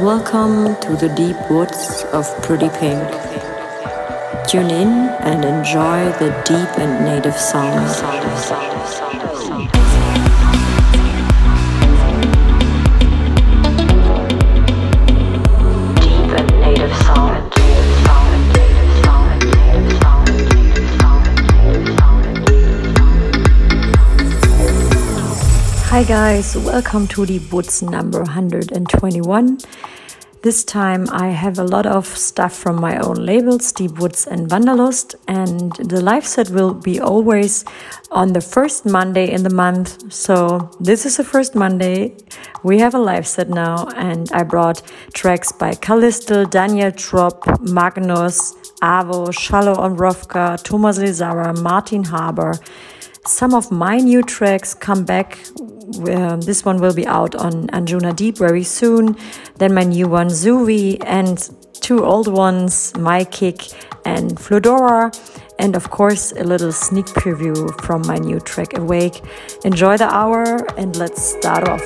Welcome to the deep woods of Pretty Pink. Tune in and enjoy the deep and native sound. Hi guys, welcome to the Woods number 121. This time I have a lot of stuff from my own labels, Steep Woods and Wanderlust, and the live set will be always on the first Monday in the month. So this is the first Monday. We have a live set now, and I brought tracks by Calistel, Daniel Tropp, Magnus, Avo, Shalo on Rofka, Thomas Lezara, Martin Haber. Some of my new tracks come back. This one will be out on Anjuna Deep very soon. Then my new one, Zuvi, and two old ones, My Kick and Flodora. And of course, a little sneak preview from my new track, Awake. Enjoy the hour and let's start off.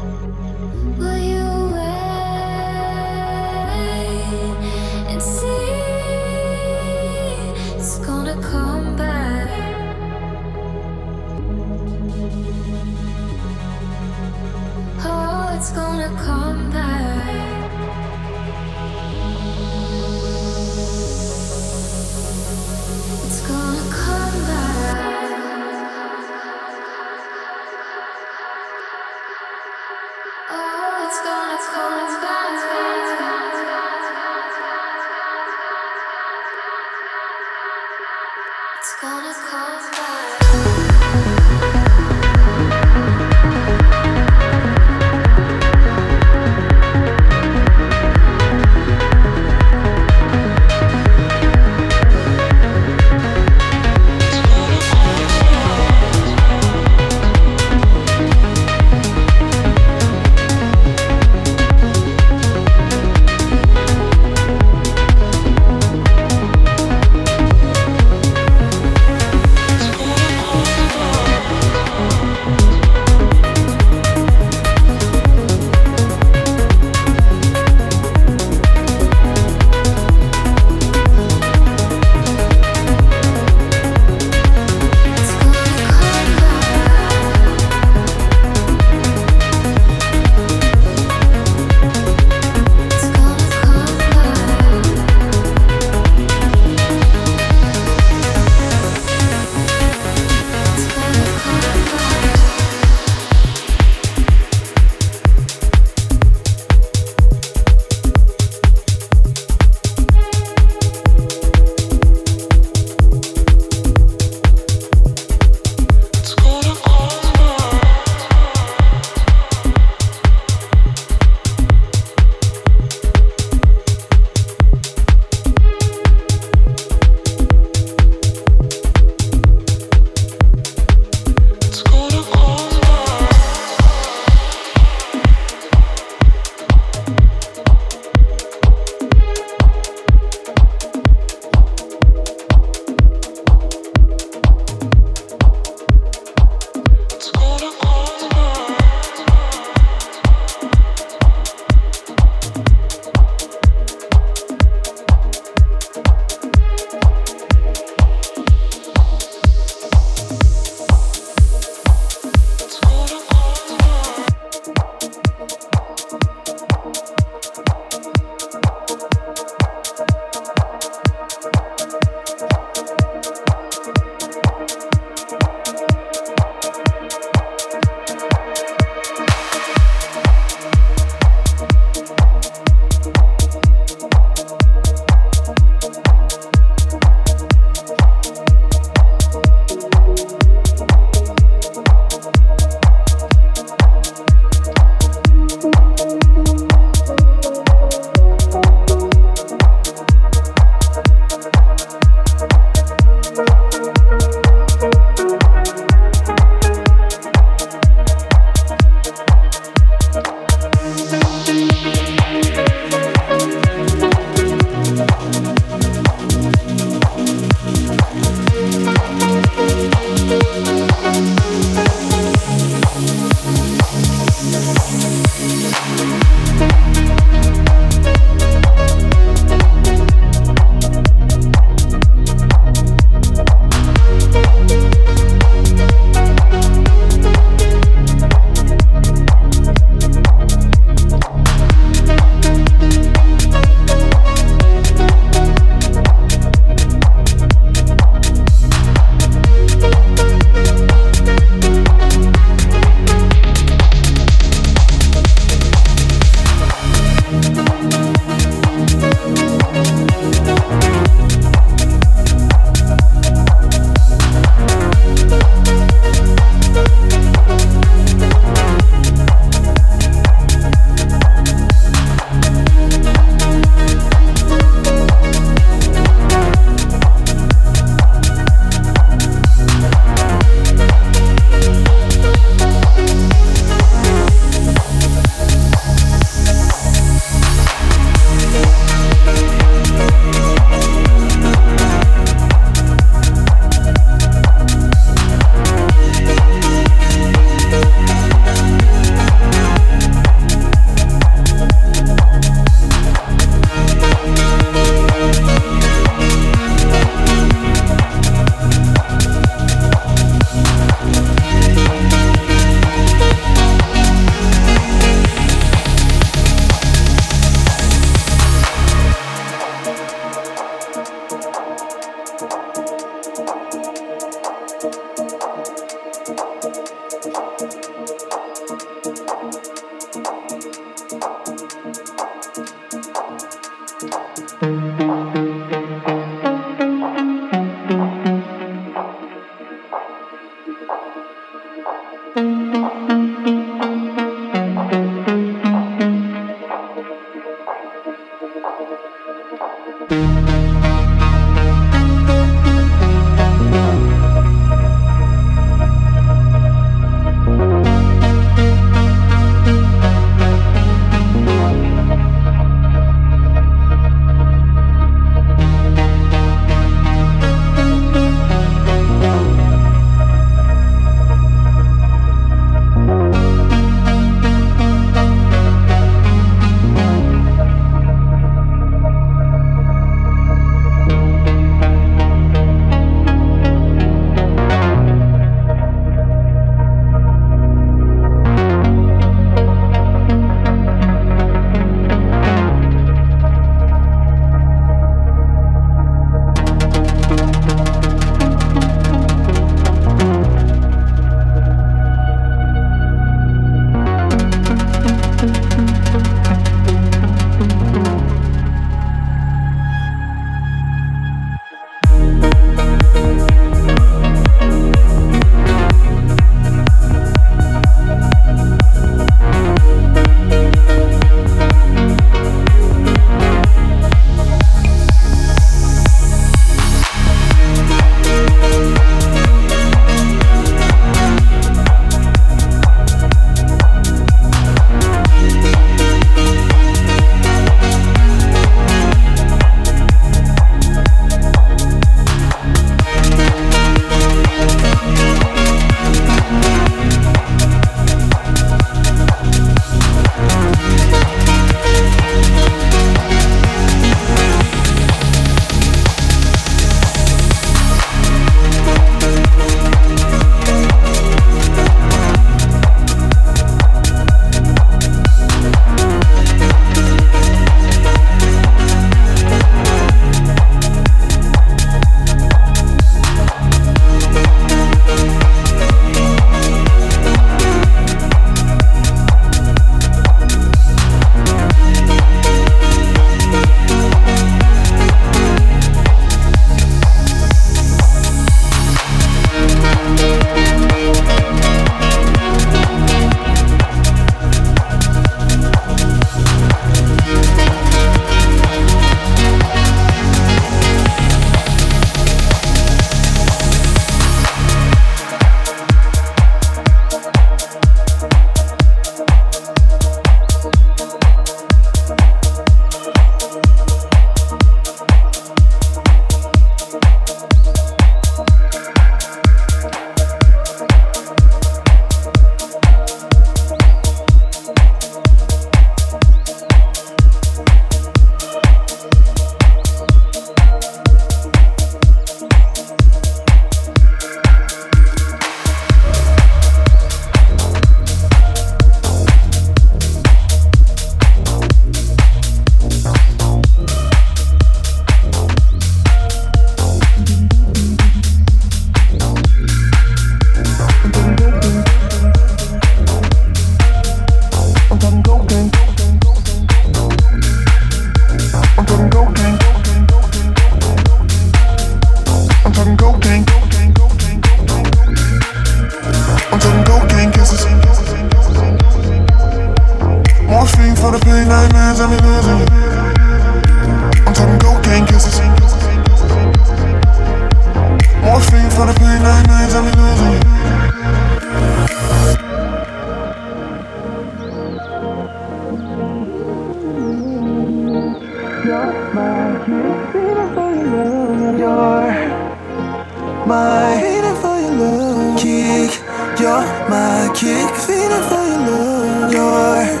kick, feeding for your love. You're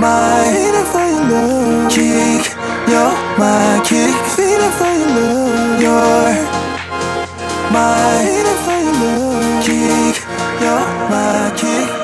my feeding for your love. Kick, you're my kick, feeding for your love. You're my feeding for your love. Kick, you're my kick.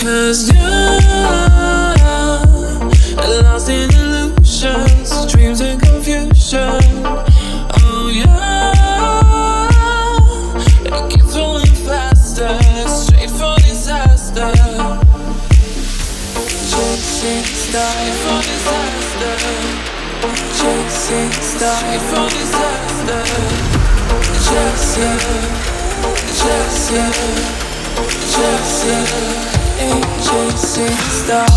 Cause you're lost in illusions, dreams and confusion. Oh yeah, I keep falling faster, straight for disaster. Chasing stars, straight for disaster. Chasing stars, straight for disaster. Chasing chasing stars.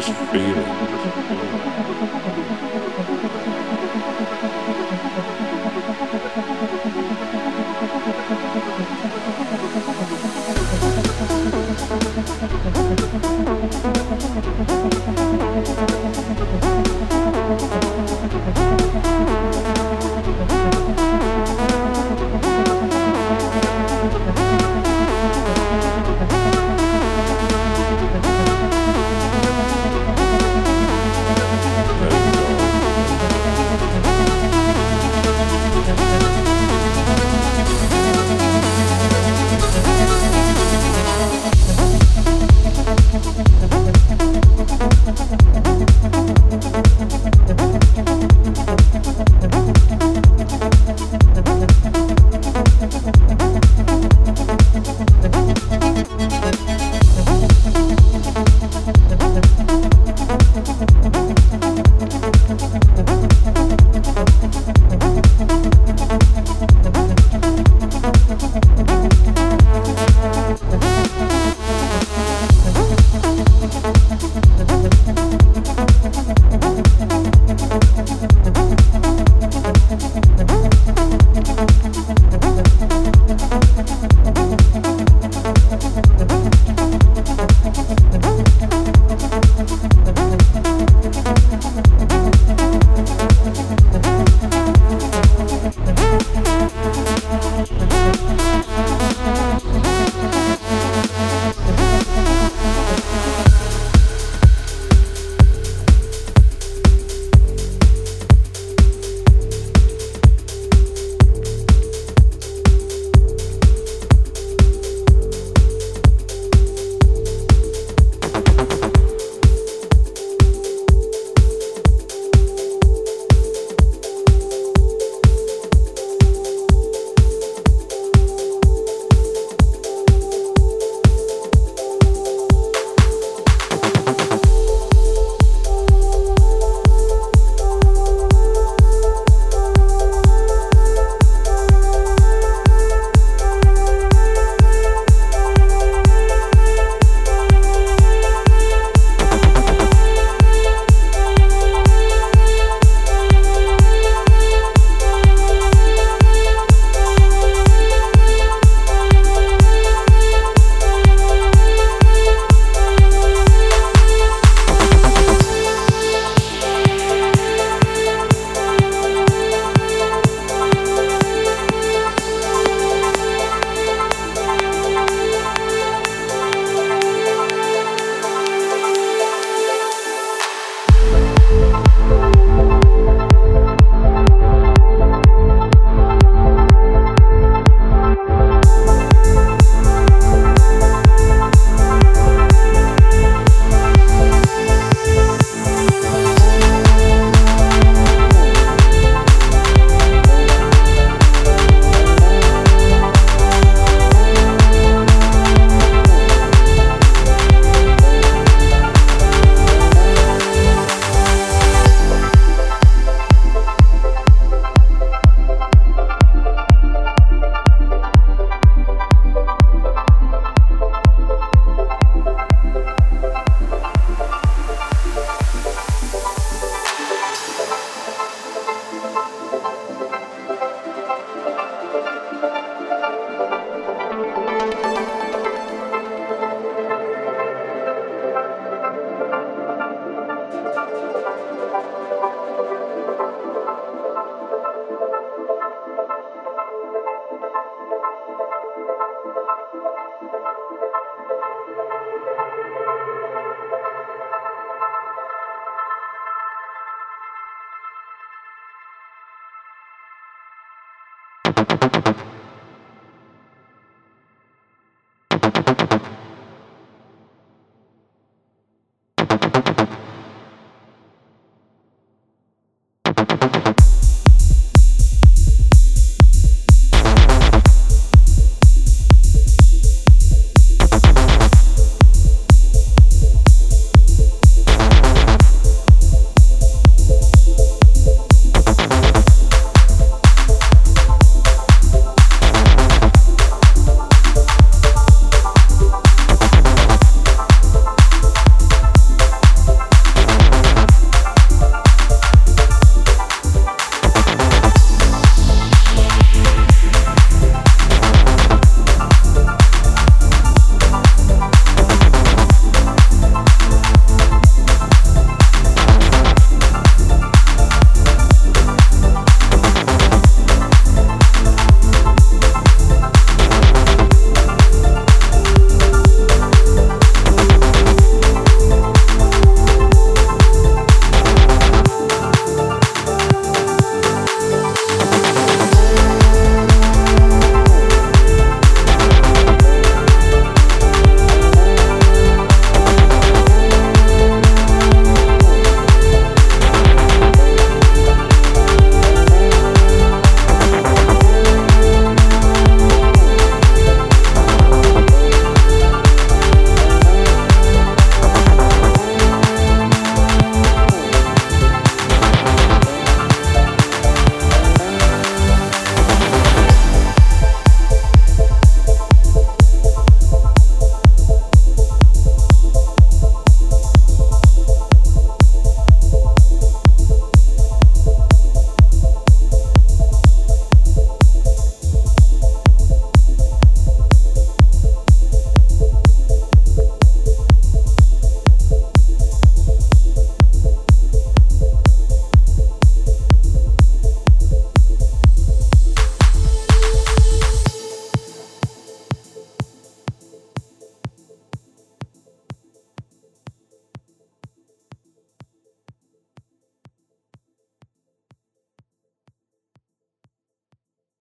just feeling.